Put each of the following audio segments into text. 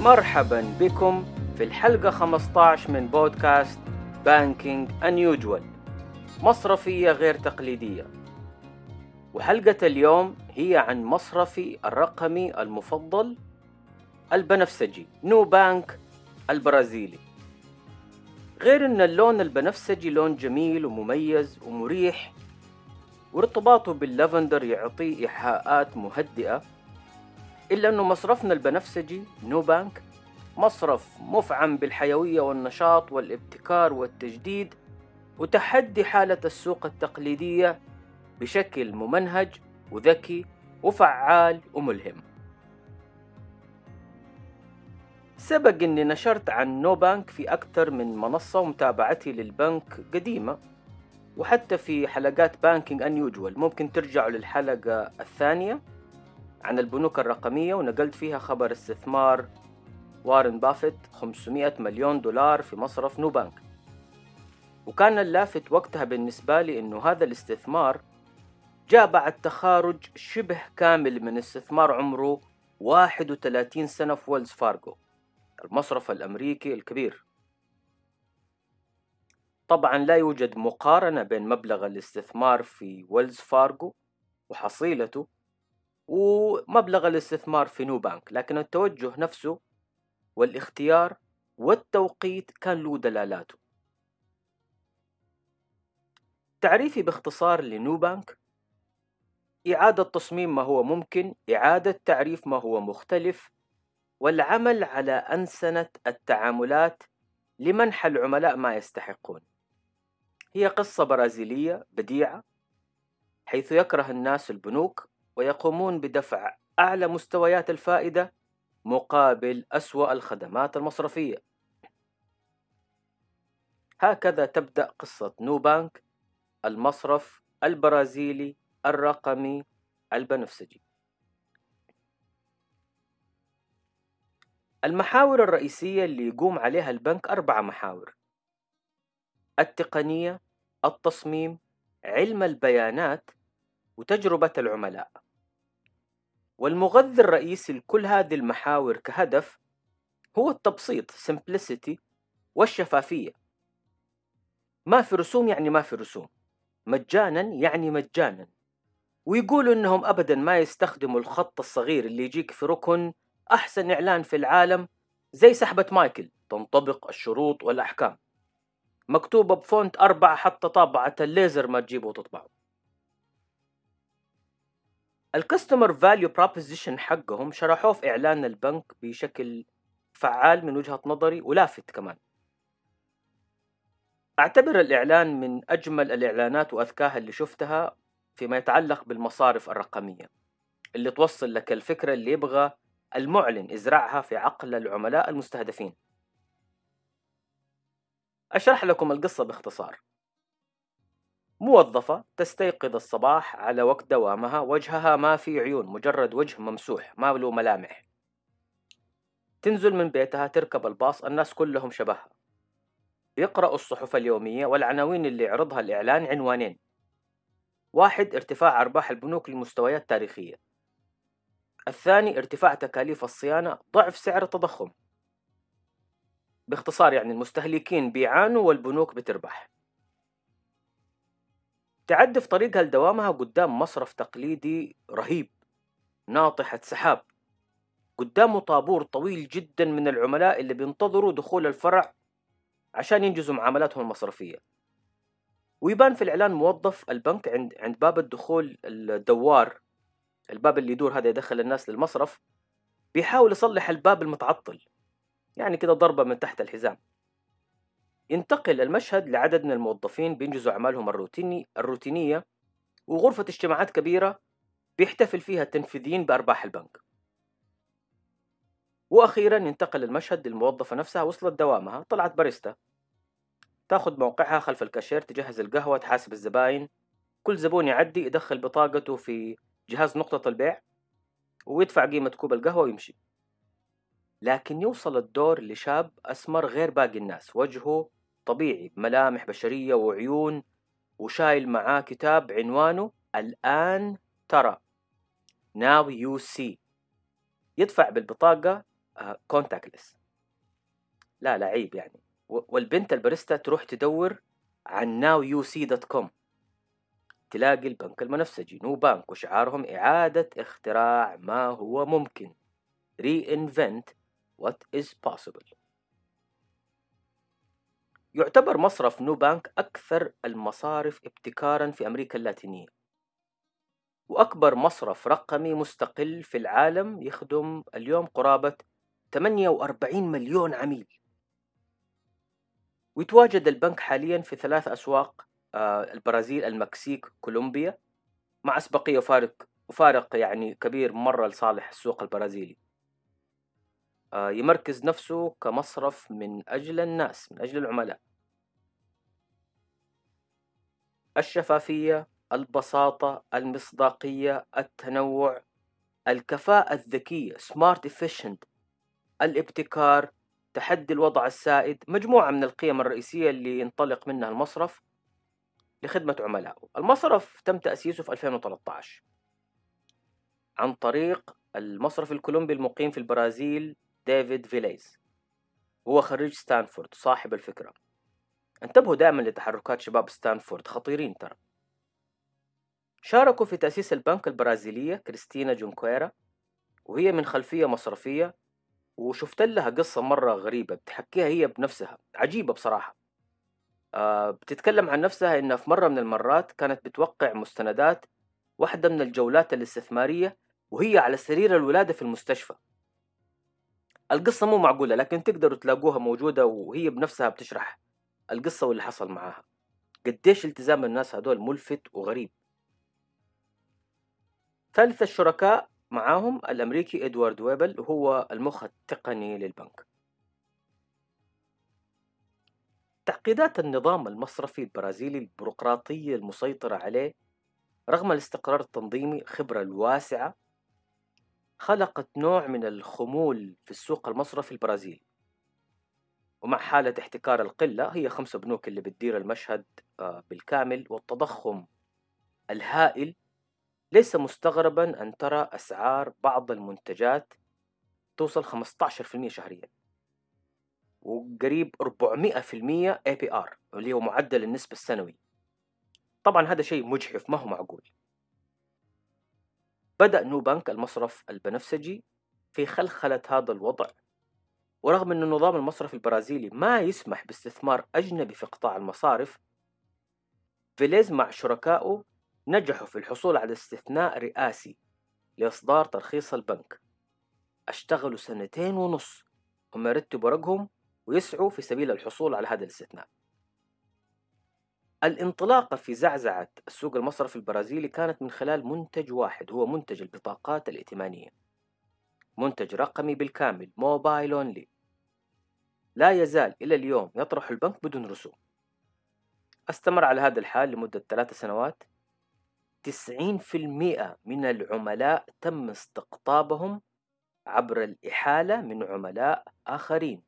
مرحبا بكم في الحلقة 15 من بودكاست بانكينج أنيوجوال، مصرفية غير تقليدية. وحلقة اليوم هي عن مصرفي الرقمي المفضل البنفسجي نوبانك البرازيلي. غير أن اللون البنفسجي لون جميل ومميز ومريح، وارتباطه باللافندر يعطيه إيحاءات مهدئة، إلا أنه مصرفنا البنفسجي نوبانك مصرف مفعم بالحيوية والنشاط والابتكار والتجديد، وتحدي حالة السوق التقليدية بشكل ممنهج وذكي وفعال وملهم. سبق أني نشرت عن نوبانك في أكثر من منصة، ومتابعتي للبنك قديمة، وحتى في حلقات بانكينج أنيوجوال ممكن ترجعوا للحلقة الثانية عن البنوك الرقمية، ونقلت فيها خبر استثمار وارن بافيت 500 مليون دولار في مصرف نوبانك. وكان اللافت وقتها بالنسبة لي أنه هذا الاستثمار جاء بعد تخارج شبه كامل من استثمار عمره 31 سنة في ويلز فارغو، المصرف الأمريكي الكبير. طبعا لا يوجد مقارنة بين مبلغ الاستثمار في ويلز فارغو وحصيلته ومبلغ الاستثمار في نوبانك، لكن التوجه نفسه والاختيار والتوقيت كان له دلالاته. تعريفي باختصار لنوبانك: إعادة تصميم ما هو ممكن، إعادة تعريف ما هو مختلف، والعمل على أنسنة التعاملات لمنح العملاء ما يستحقون. هي قصة برازيلية بديعة، حيث يكره الناس البنوك ويقومون بدفع أعلى مستويات الفائدة مقابل أسوأ الخدمات المصرفية. هكذا تبدأ قصة نوبانك المصرف البرازيلي الرقمي البنفسجي. المحاور الرئيسية اللي يقوم عليها البنك 4 محاور: التقنية، التصميم، علم البيانات، وتجربة العملاء. والمغذي الرئيسي لكل هذه المحاور كهدف هو التبسيط simplicity والشفافية. ما في رسوم يعني ما في رسوم، مجانا يعني مجانا. ويقولوا إنهم أبدا ما يستخدموا الخط الصغير اللي يجيك في ركن أحسن إعلان في العالم زي سحبة مايكل، تنطبق الشروط والأحكام، مكتوبة بفونت 4 حتى طابعة الليزر ما تجيبه وتطبعه. الكاستمر فاليو بروبوزيشن حقهم شرحوه في إعلان البنك بشكل فعال من وجهة نظري ولافت كمان. أعتبر الإعلان من أجمل الإعلانات وأذكاها اللي شفتها فيما يتعلق بالمصارف الرقمية، اللي توصل لك الفكرة اللي يبغى المعلن إزرعها في عقل العملاء المستهدفين. أشرح لكم القصة باختصار. موظفة تستيقظ الصباح على وقت دوامها، وجهها ما في عيون، مجرد وجه ممسوح ما له ملامح. تنزل من بيتها، تركب الباص، الناس كلهم شبهها، يقرأوا الصحف اليومية، والعناوين اللي يعرضها الإعلان عنوانين: واحد ارتفاع أرباح البنوك لمستويات تاريخية، الثاني ارتفاع تكاليف الصيانة ضعف سعر التضخم. باختصار يعني المستهلكين بيعانوا والبنوك بتربح. تعدي في طريقها لدوامها قدام مصرف تقليدي رهيب، ناطحة سحاب، قدامه طابور طويل جدا من العملاء اللي بينتظروا دخول الفرع عشان ينجزوا معاملاتهم المصرفية. ويبان في الإعلان موظف البنك عند باب الدخول، الدوار، الباب اللي يدور هذا يدخل الناس للمصرف، بيحاول يصلح الباب المتعطل، يعني كده ضربة من تحت الحزام. ينتقل المشهد لعدد من الموظفين بينجزوا أعمالهم الروتينية، وغرفة اجتماعات كبيرة بيحتفل فيها التنفيذيين بأرباح البنك. وأخيرا ينتقل المشهد للموظفة نفسها، وصلت دوامها، طلعت باريستا، تاخد موقعها خلف الكاشير، تجهز القهوة، تحاسب الزباين، كل زبون يعدي يدخل بطاقته في جهاز نقطة البيع ويدفع قيمة كوب القهوة ويمشي. لكن يوصل الدور لشاب أسمر غير باقي الناس، وجهه طبيعي، ملامح بشرية وعيون، وشايل معاه كتاب عنوانه الآن ترى Now You See. يدفع بالبطاقة كونتاكتلس. لا عيب يعني. والبنت الباريستا تروح تدور عن nowuc.com، تلاقي البنك المنفسجي نوبانك وشعارهم إعادة اختراع ما هو ممكن، reinvent what is possible. يعتبر مصرف نوبانك أكثر المصارف ابتكارا في أمريكا اللاتينية، وأكبر مصرف رقمي مستقل في العالم، يخدم اليوم قرابة 48 مليون عميل. ويتواجد البنك حاليا في 3 أسواق، البرازيل، المكسيك، كولومبيا، مع أسبقية وفارق يعني كبير مرة لصالح السوق البرازيلي. يمركز نفسه كمصرف من أجل الناس، من أجل العملاء. الشفافية، البساطة، المصداقية، التنوع، الكفاءة الذكية Smart Efficient، الابتكار، تحدي الوضع السائد، مجموعة من القيم الرئيسية اللي ينطلق منها المصرف لخدمة عملائه. المصرف تم تأسيسه في 2013 عن طريق المصرف الكولومبي المقيم في البرازيل ديفيد فيليز، هو خريج ستانفورد صاحب الفكرة. انتبهوا دائما لتحركات شباب ستانفورد، خطيرين ترى. شاركوا في تأسيس البنك البرازيلية كريستينا جونكويرا، وهي من خلفية مصرفية، وشفت لها قصة مرة غريبة بتحكيها هي بنفسها، عجيبة بصراحة. بتتكلم عن نفسها إنها في مرة من المرات كانت بتوقع مستندات واحدة من الجولات الاستثمارية وهي على سرير الولادة في المستشفى. القصة مو معقولة، لكن تقدروا تلاقوها موجودة، وهي بنفسها بتشرح القصة واللي حصل معاها. قديش التزام الناس هدول ملفت وغريب. ثالث الشركاء معاهم الأمريكي إدوارد ويبل، وهو المخ التقني للبنك. تعقيدات النظام المصرفي البرازيلي، البيروقراطية المسيطرة عليه رغم الاستقرار التنظيمي، خبرة الواسعة، خلقت نوع من الخمول في السوق المصرفي البرازيلي. ومع حالة احتكار القلة، هي 5 بنوك اللي بتدير المشهد بالكامل، والتضخم الهائل، ليس مستغربا أن ترى أسعار بعض المنتجات توصل 15% شهريا، وقريب 400% APR اللي هو معدل النسبة السنوي. طبعا هذا شيء مجحف، ما هو معقول. بدأ نوبانك المصرف البنفسجي في خلخلة هذا الوضع، ورغم أن النظام المصرفي البرازيلي ما يسمح باستثمار أجنبي في قطاع المصارف، فيليز مع شركائه نجحوا في الحصول على استثناء رئاسي لإصدار ترخيص البنك. اشتغلوا 2.5 سنين هم يرتبوا ورقهم ويسعوا في سبيل الحصول على هذا الاستثناء. الانطلاقة في زعزعة السوق المصرفي البرازيلي كانت من خلال منتج واحد، هو منتج البطاقات الائتمانية، منتج رقمي بالكامل، موبايل اونلي، لا يزال إلى اليوم يطرح البنك بدون رسوم. استمر على هذا الحال لمدة 3 سنوات. 90% من العملاء تم استقطابهم عبر الإحالة من عملاء آخرين،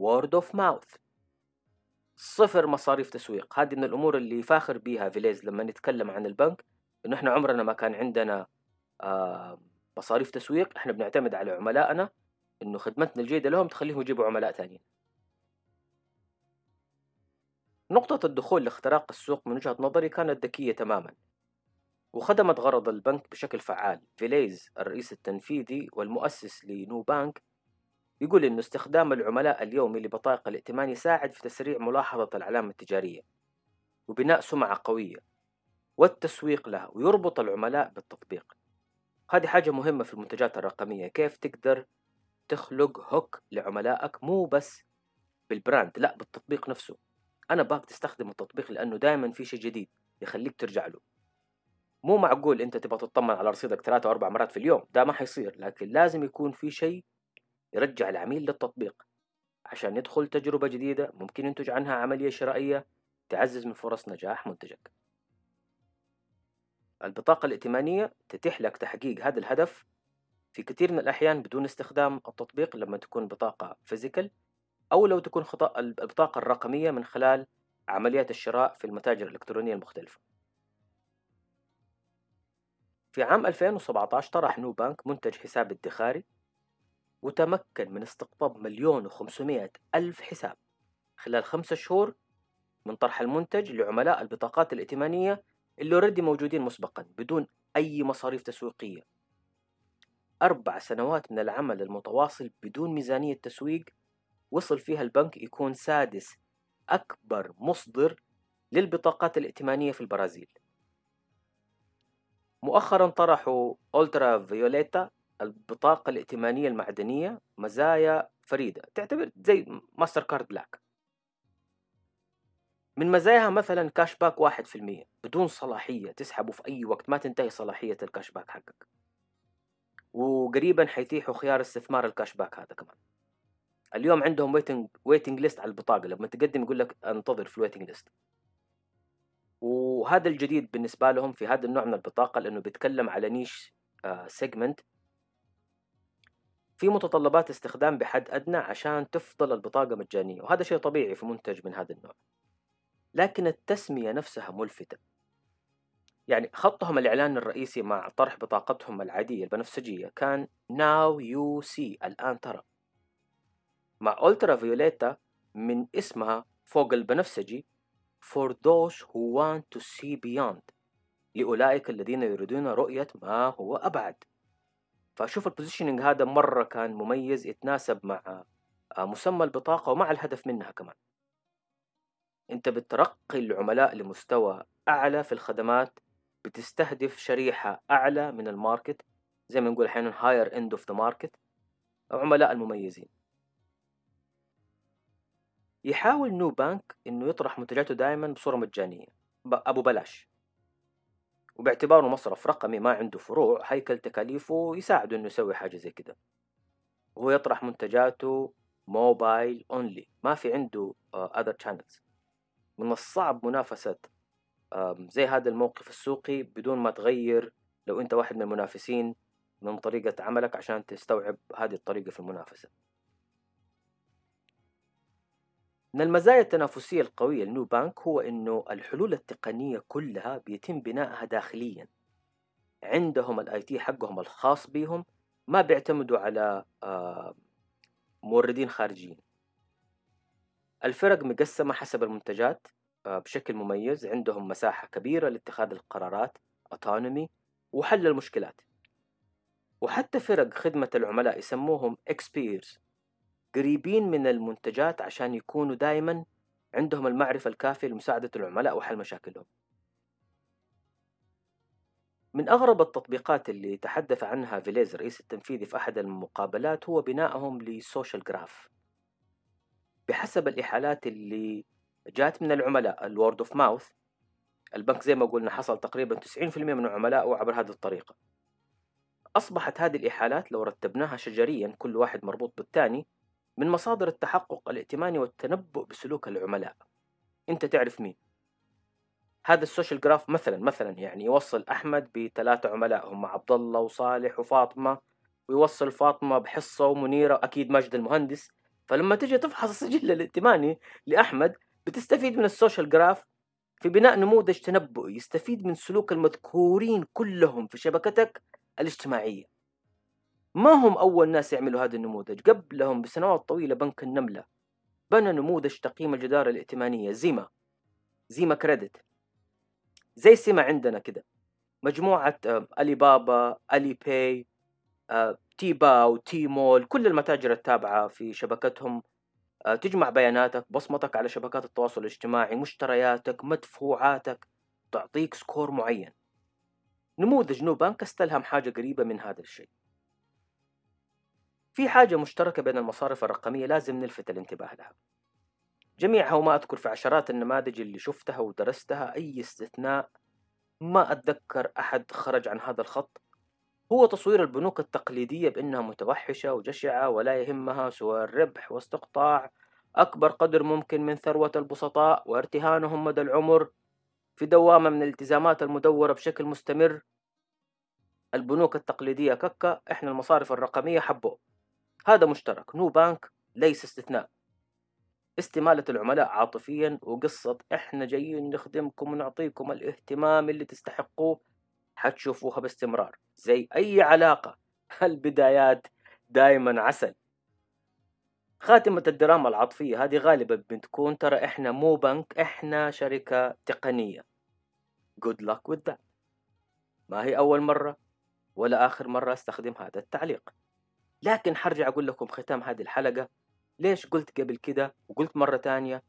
word of mouth. 0 مصاريف تسويق. هذه من الأمور اللي فاخر بيها فيليز لما نتكلم عن البنك، إنه إحنا عمرنا ما كان عندنا مصاريف تسويق. إحنا بنعتمد على عملائنا، إنه خدمتنا الجيدة لهم تخليهم يجيبوا عملاء تانيين. نقطة الدخول لاختراق السوق من وجهة نظري كانت ذكية تماماً، وخدمت غرض البنك بشكل فعال. فيليز الرئيس التنفيذي والمؤسس لنوبانك يقول إنه استخدام العملاء اليومي لبطاقة الائتمان يساعد في تسريع ملاحظة العلامة التجارية وبناء سمعة قوية والتسويق لها، ويربط العملاء بالتطبيق. هذه حاجة مهمة في المنتجات الرقمية، كيف تقدر تخلق هوك لعملائك، مو بس بالبراند، لا، بالتطبيق نفسه. أنا باك تستخدم التطبيق لأنه دائما في شيء جديد يخليك ترجع له. مو معقول انت تبغى تطمن على رصيدك 3 و4 مرات في اليوم، ده ما حيصير. لكن لازم يكون في شيء يرجع العميل للتطبيق عشان يدخل تجربة جديدة ممكن ينتج عنها عملية شرائية تعزز من فرص نجاح منتجك. البطاقة الائتمانية تتيح لك تحقيق هذا الهدف في كثير من الأحيان بدون استخدام التطبيق، لما تكون بطاقة فيزيكال، أو لو تكون البطاقة الرقمية من خلال عمليات الشراء في المتاجر الإلكترونية المختلفة. في عام 2017 طرح نوبانك منتج حساب ادخاري وتمكن من استقطاب 1,500,000 حساب خلال 5 شهور من طرح المنتج لعملاء البطاقات الائتمانية اللي اوريدي موجودين مسبقا بدون أي مصاريف تسويقية. 4 سنوات من العمل المتواصل بدون ميزانية تسويق وصل فيها البنك يكون 6 أكبر مصدر للبطاقات الائتمانية في البرازيل. مؤخرا طرحوا أولترا فيوليتا البطاقة الائتمانية المعدنية، مزايا فريدة تعتبر زي ماستر كارد بلاك. من مزاياها مثلا كاش باك 1% بدون صلاحية، تسحبه في أي وقت، ما تنتهي صلاحية الكاش باك حقك، وقريبا حيتيحوا خيار استثمار الكاش باك هذا كمان. اليوم عندهم ويتنج ليست على البطاقة، لما تقدم يقول لك انتظر في الويتنج ليست. وهذا الجديد بالنسبة لهم في هذا النوع من البطاقة، لأنه بيتكلم على نيش سيجمنت في متطلبات استخدام بحد أدنى عشان تفضل البطاقة مجانية، وهذا شيء طبيعي في منتج من هذا النوع. لكن التسمية نفسها ملفتة. يعني خطهم الإعلان الرئيسي مع طرح بطاقتهم العادية البنفسجية كان Now You See، الآن ترى. مع أولترا فيوليتا من اسمها فوق البنفسجي For those who want to see beyond، لأولئك الذين يريدون رؤية ما هو أبعد. فأشوف البوزيشننج هذا مرة كان مميز، يتناسب مع مسمى البطاقة ومع الهدف منها كمان. أنت بترقي العملاء لمستوى أعلى في الخدمات، بتستهدف شريحة أعلى من الماركت، زي ما نقول أحيانا higher end of the market، عملاء المميزين. يحاول نو بانك إنه يطرح منتجاته دائما بصورة مجانية أبو بلاش، وباعتباره مصرف رقمي ما عنده فروع، هيكل تكاليفه يساعده إنه يسوي حاجة زي كده. وهو يطرح منتجاته موبايل أونلي، ما في عنده other channels. من الصعب منافسة زي هذا الموقف السوقي بدون ما تغير، لو أنت واحد من المنافسين، من طريقة عملك عشان تستوعب هذه الطريقة في المنافسة. من المزايا التنافسية القوية لنو بانك هو إنه الحلول التقنية كلها بيتم بنائها داخليا. عندهم الIT حقهم الخاص بيهم، ما بيعتمدوا على موردين خارجيين. الفرق مقسمة حسب المنتجات بشكل مميز، عندهم مساحة كبيرة لاتخاذ القرارات autonomy وحل المشكلات. وحتى فرق خدمة العملاء يسموهم experts، قريبين من المنتجات عشان يكونوا دائما عندهم المعرفة الكافية لمساعدة العملاء وحل مشاكلهم. من أغرب التطبيقات اللي تحدث عنها فيليز الرئيس التنفيذي في أحد المقابلات هو بنائهم لسوشيال جراف بحسب الإحالات اللي جات من العملاء، الورد اوف ماوث. البنك زي ما قلنا حصل تقريبا 90% من عملائه عبر هذه الطريقة. أصبحت هذه الإحالات لو رتبناها شجريا كل واحد مربوط بالثاني من مصادر التحقق الائتماني والتنبؤ بسلوك العملاء. أنت تعرف مين هذا السوشيال جراف. مثلا يعني يوصل أحمد ب3 عملاء هم عبد الله وصالح وفاطمة، ويوصل فاطمة بحصة ومنيرة أكيد مجد المهندس. فلما تجي تفحص السجل الائتماني لأحمد بتستفيد من السوشيال جراف في بناء نموذج تنبؤي يستفيد من سلوك المذكورين كلهم في شبكتك الاجتماعية. ما هم أول ناس يعملوا هذا النموذج، قبلهم بسنوات طويلة بنك النملة بنى نموذج تقييم الجدارة الائتمانية زيما كريدت، زي سيما عندنا كده، مجموعة أليبابا، أليباي، تيباو، تيمول، كل المتاجر التابعة في شبكتهم. تجمع بياناتك، بصمتك على شبكات التواصل الاجتماعي، مشترياتك، مدفوعاتك، تعطيك سكور معين. نموذج نو بانك استلهم حاجة قريبة من هذا الشيء. في حاجة مشتركة بين المصارف الرقمية لازم نلفت الانتباه لها جميعها، وما أذكر في عشرات النماذج اللي شفتها ودرستها أي استثناء، ما أتذكر أحد خرج عن هذا الخط، هو تصوير البنوك التقليدية بأنها متوحشة وجشعة ولا يهمها سوى الربح واستقطاع أكبر قدر ممكن من ثروة البسطاء وارتهانهم مدى العمر، في دوامة من الالتزامات المدورة بشكل مستمر. البنوك التقليدية ككة، إحنا المصارف الرقمية حبوا هذا مشترك. نو بانك ليس استثناء، استمالة العملاء عاطفيا وقصة إحنا جايين نخدمكم ونعطيكم الاهتمام اللي تستحقوه حتشوفوها باستمرار، زي أي علاقة، البدايات دايما عسل. خاتمة الدراما العاطفية هذه غالبا بتكون ترى احنا مو بنك، احنا شركة تقنية. good luck with that. ما هي أول مرة ولا آخر مرة استخدم هذا التعليق، لكن حرجع أقول لكم ختام هذه الحلقة ليش قلت قبل كده وقلت مرة تانية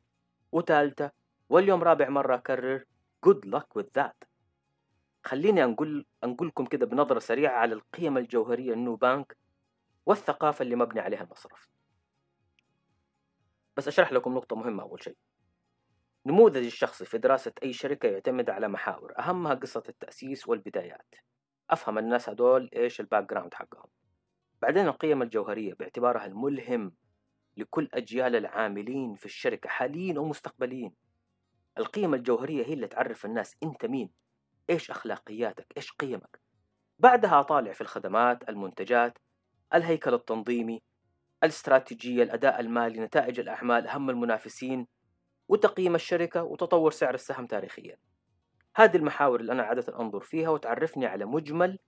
وثالثة واليوم رابع مرة أكرر good luck with that. خليني أنقلكم كده بنظرة سريعة على القيم الجوهرية النوبانك والثقافة اللي مبني عليها المصرف. بس أشرح لكم نقطة مهمة. أول شيء، نموذجي الشخصي في دراسة أي شركة يعتمد على محاور أهمها قصة التأسيس والبدايات، أفهم الناس هدول إيش الباك جراوند حقهم. بعدين القيم الجوهرية باعتبارها الملهم لكل أجيال العاملين في الشركة حاليا ومستقبليين. القيم الجوهرية هي اللي تعرف الناس أنت مين، إيش أخلاقياتك، إيش قيمك. بعدها أطالع في الخدمات، المنتجات، الهيكل التنظيمي، الاستراتيجية، الأداء المالي، نتائج الأعمال، أهم المنافسين، وتقييم الشركة، وتطور سعر السهم تاريخيا. هذه المحاور اللي أنا عادة أنظر فيها وتعرفني على مجمل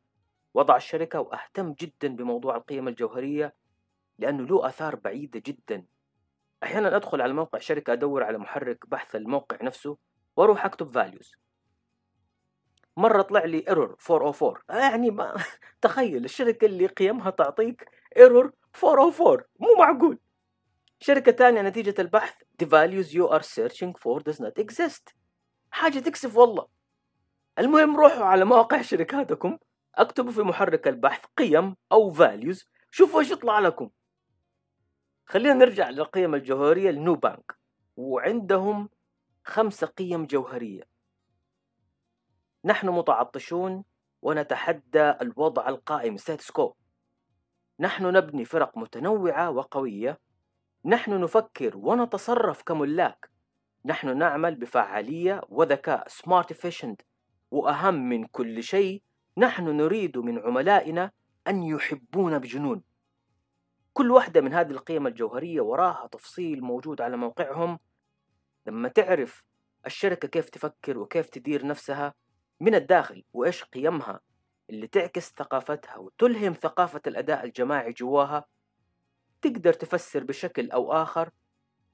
وضع الشركة. وأهتم جدا بموضوع القيم الجوهرية لأنه له آثار بعيدة جدا. أحيانا أدخل على موقع شركة أدور على محرك بحث الموقع نفسه وأروح أكتب values، مرة طلع لي error 404. يعني ما تخيل الشركة اللي قيمها تعطيك error 404، مو معقول. شركة تانية نتيجة البحث the values you are searching for does not exist. حاجة تكسف والله. المهم روحوا على مواقع شركاتكم، اكتبوا في محرك البحث قيم أو values، شوفوا ايش يطلع لكم. خلينا نرجع للقيم الجوهرية لنوبانك، وعندهم 5 قيم جوهرية. نحن متعطشون ونتحدى الوضع القائم status quo. نحن نبني فرق متنوعة وقوية. نحن نفكر ونتصرف كملاك. نحن نعمل بفعالية وذكاء smart efficient. وأهم من كل شيء، نحن نريد من عملائنا أن يحبون بجنون. كل واحدة من هذه القيم الجوهرية وراها تفصيل موجود على موقعهم. لما تعرف الشركة كيف تفكر وكيف تدير نفسها من الداخل وإيش قيمها اللي تعكس ثقافتها وتلهم ثقافة الأداء الجماعي جواها، تقدر تفسر بشكل أو آخر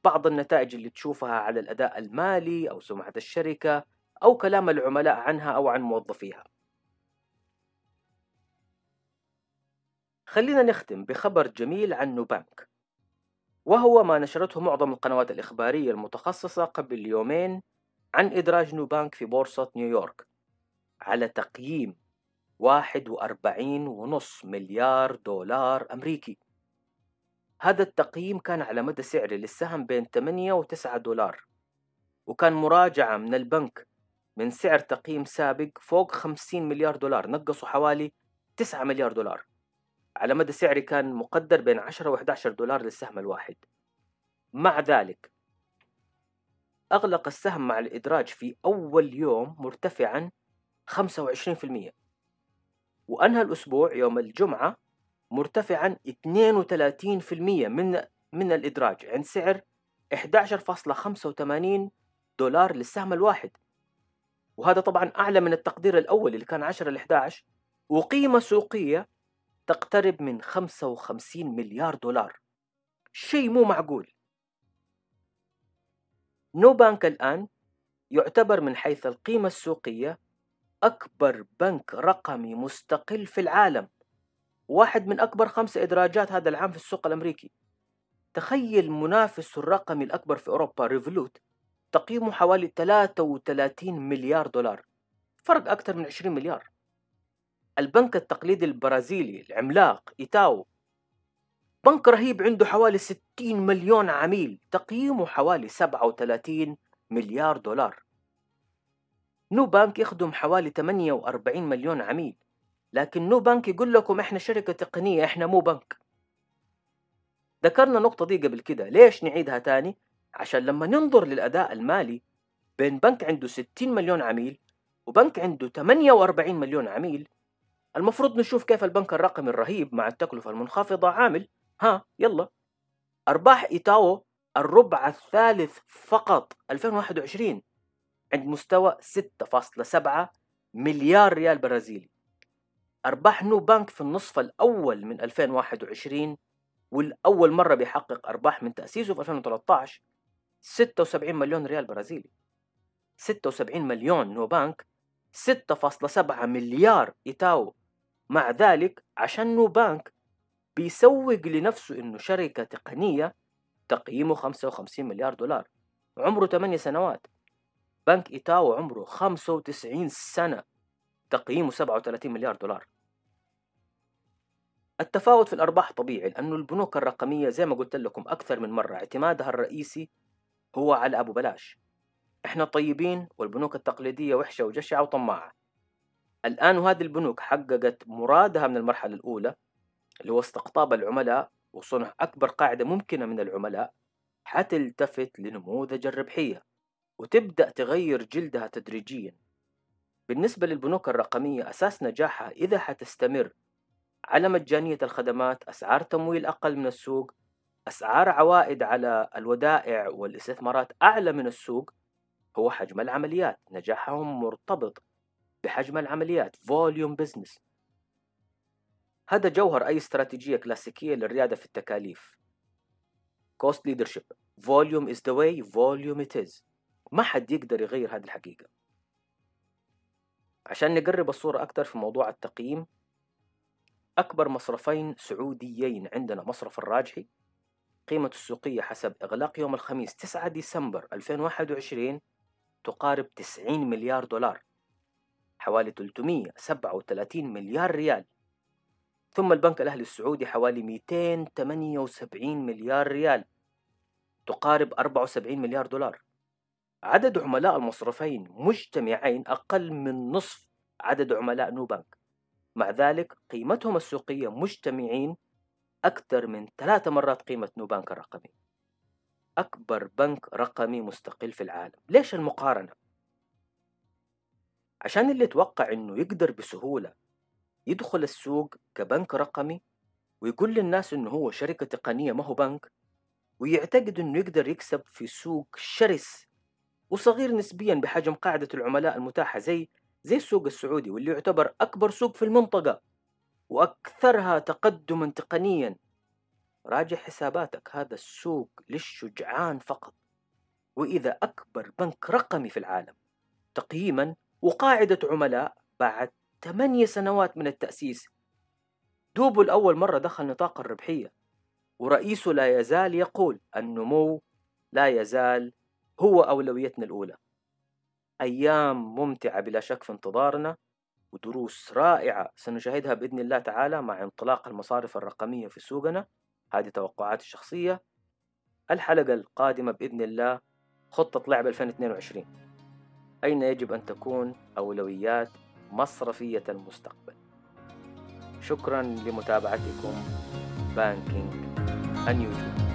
بعض النتائج اللي تشوفها على الأداء المالي أو سمعة الشركة أو كلام العملاء عنها أو عن موظفيها. خلينا نختم بخبر جميل عن نوبانك، وهو ما نشرته معظم القنوات الإخبارية المتخصصة قبل يومين عن إدراج نوبانك في بورصة نيويورك على تقييم 41.5 مليار دولار أمريكي. هذا التقييم كان على مدى سعري للسهم بين 8 و 9 دولار، وكان مراجعة من البنك من سعر تقييم سابق فوق 50 مليار دولار، نقصوا حوالي 9 مليار دولار. على مدى سعري كان مقدر بين 10 و 11 دولار للسهم الواحد. مع ذلك أغلق السهم مع الإدراج في أول يوم مرتفعا 25%، وأنهى الأسبوع يوم الجمعة مرتفعا 32% من الإدراج عند سعر 11.85 دولار للسهم الواحد. وهذا طبعا أعلى من التقدير الأول اللي كان 10 ل 11، وقيمة سوقية تقترب من 55 مليار دولار، شيء مو معقول. نوبانك الآن يعتبر من حيث القيمة السوقية أكبر بنك رقمي مستقل في العالم، واحد من أكبر 5 إدراجات هذا العام في السوق الأمريكي. تخيل منافسه الرقمي الأكبر في أوروبا ريفولوت تقييمه حوالي 33 مليار دولار، فرق أكثر من 20 مليار. البنك التقليدي البرازيلي العملاق إيتاو، بنك رهيب عنده حوالي 60 مليون عميل، تقييمه حوالي 37 مليار دولار. نوبانك يخدم حوالي 48 مليون عميل، لكن نوبانك يقول لكم احنا شركة تقنية، احنا مو بنك. ذكرنا النقطة دي قبل كده، ليش نعيدها تاني؟ عشان لما ننظر للأداء المالي بين بنك عنده 60 مليون عميل وبنك عنده 48 مليون عميل، المفروض نشوف كيف البنك الرقمي الرهيب مع التكلفة المنخفضة عامل. ها يلا، أرباح إيتاو الربع الثالث فقط 2021 عند مستوى 6.7 مليار ريال برازيلي، أرباح نوبانك في النصف الأول من 2021، والأول مرة بيحقق أرباح من تأسيسه في 2013، 76 مليون ريال برازيلي. 76 مليون نوبانك، 6.7 مليار إيتاو. مع ذلك عشان نوبانك بيسوق لنفسه إنه شركة تقنية تقييمه 55 مليار دولار، عمره 8 سنوات. بنك إيتاو عمره 95 سنة، تقييمه 37 مليار دولار. التفاوت في الأرباح طبيعي، لأنه البنوك الرقمية زي ما قلت لكم أكثر من مرة اعتمادها الرئيسي هو على أبو بلاش. إحنا طيبين والبنوك التقليدية وحشة وجشعة وطماعة. الآن وهذه البنوك حققت مرادها من المرحلة الأولى اللي هو استقطاب العملاء وصنع أكبر قاعدة ممكنة من العملاء، حتلتفت لنموذج الربحية وتبدأ تغير جلدها تدريجيا. بالنسبة للبنوك الرقمية أساس نجاحها إذا حتستمر على مجانية الخدمات، أسعار تمويل أقل من السوق، أسعار عوائد على الودائع والاستثمارات أعلى من السوق، هو حجم العمليات. نجاحهم مرتبط بحجم العمليات، فوليوم بزنس. هذا جوهر أي استراتيجية كلاسيكية للريادة في التكاليف. Cost leadership. Volume is the way, volume it is. ما حد يقدر يغير هذه الحقيقة. عشان نقرب الصورة أكثر في موضوع التقييم، أكبر مصرفين سعوديين عندنا مصرف الراجحي قيمته السوقية حسب إغلاق يوم الخميس 9 ديسمبر 2021 تقارب 90 مليار دولار، حوالي 337 مليار ريال. ثم البنك الأهلي السعودي حوالي 278 مليار ريال تقارب 74 مليار دولار. عدد عملاء المصرفين مجتمعين أقل من نصف عدد عملاء نوبانك، مع ذلك قيمتهم السوقية مجتمعين أكثر من 3 مرات قيمة نوبانك الرقمي، أكبر بنك رقمي مستقل في العالم. ليش المقارنة؟ عشان اللي يتوقع إنه يقدر بسهولة يدخل السوق كبنك رقمي ويقول للناس إنه هو شركة تقنية ما هو بنك، ويعتقد إنه يقدر يكسب في سوق شرس وصغير نسبيا بحجم قاعدة العملاء المتاحة زي السوق السعودي، واللي يعتبر أكبر سوق في المنطقة وأكثرها تقدما تقنيا. راجع حساباتك، هذا السوق للشجعان فقط. وإذا أكبر بنك رقمي في العالم تقييما وقاعدة عملاء بعد 8 سنوات من التأسيس، دوبه الأول مرة دخل نطاق الربحية، ورئيسه لا يزال يقول النمو لا يزال هو أولويتنا الأولى. أيام ممتعة بلا شك في انتظارنا، ودروس رائعة سنشاهدها بإذن الله تعالى مع انطلاق المصارف الرقمية في سوقنا. هذه توقعاتي الشخصية. الحلقة القادمة بإذن الله خطة لعب 2022، أين يجب أن تكون أولويات مصرفية المستقبل. شكرا لمتابعتكم. بانكينج أنيوجو.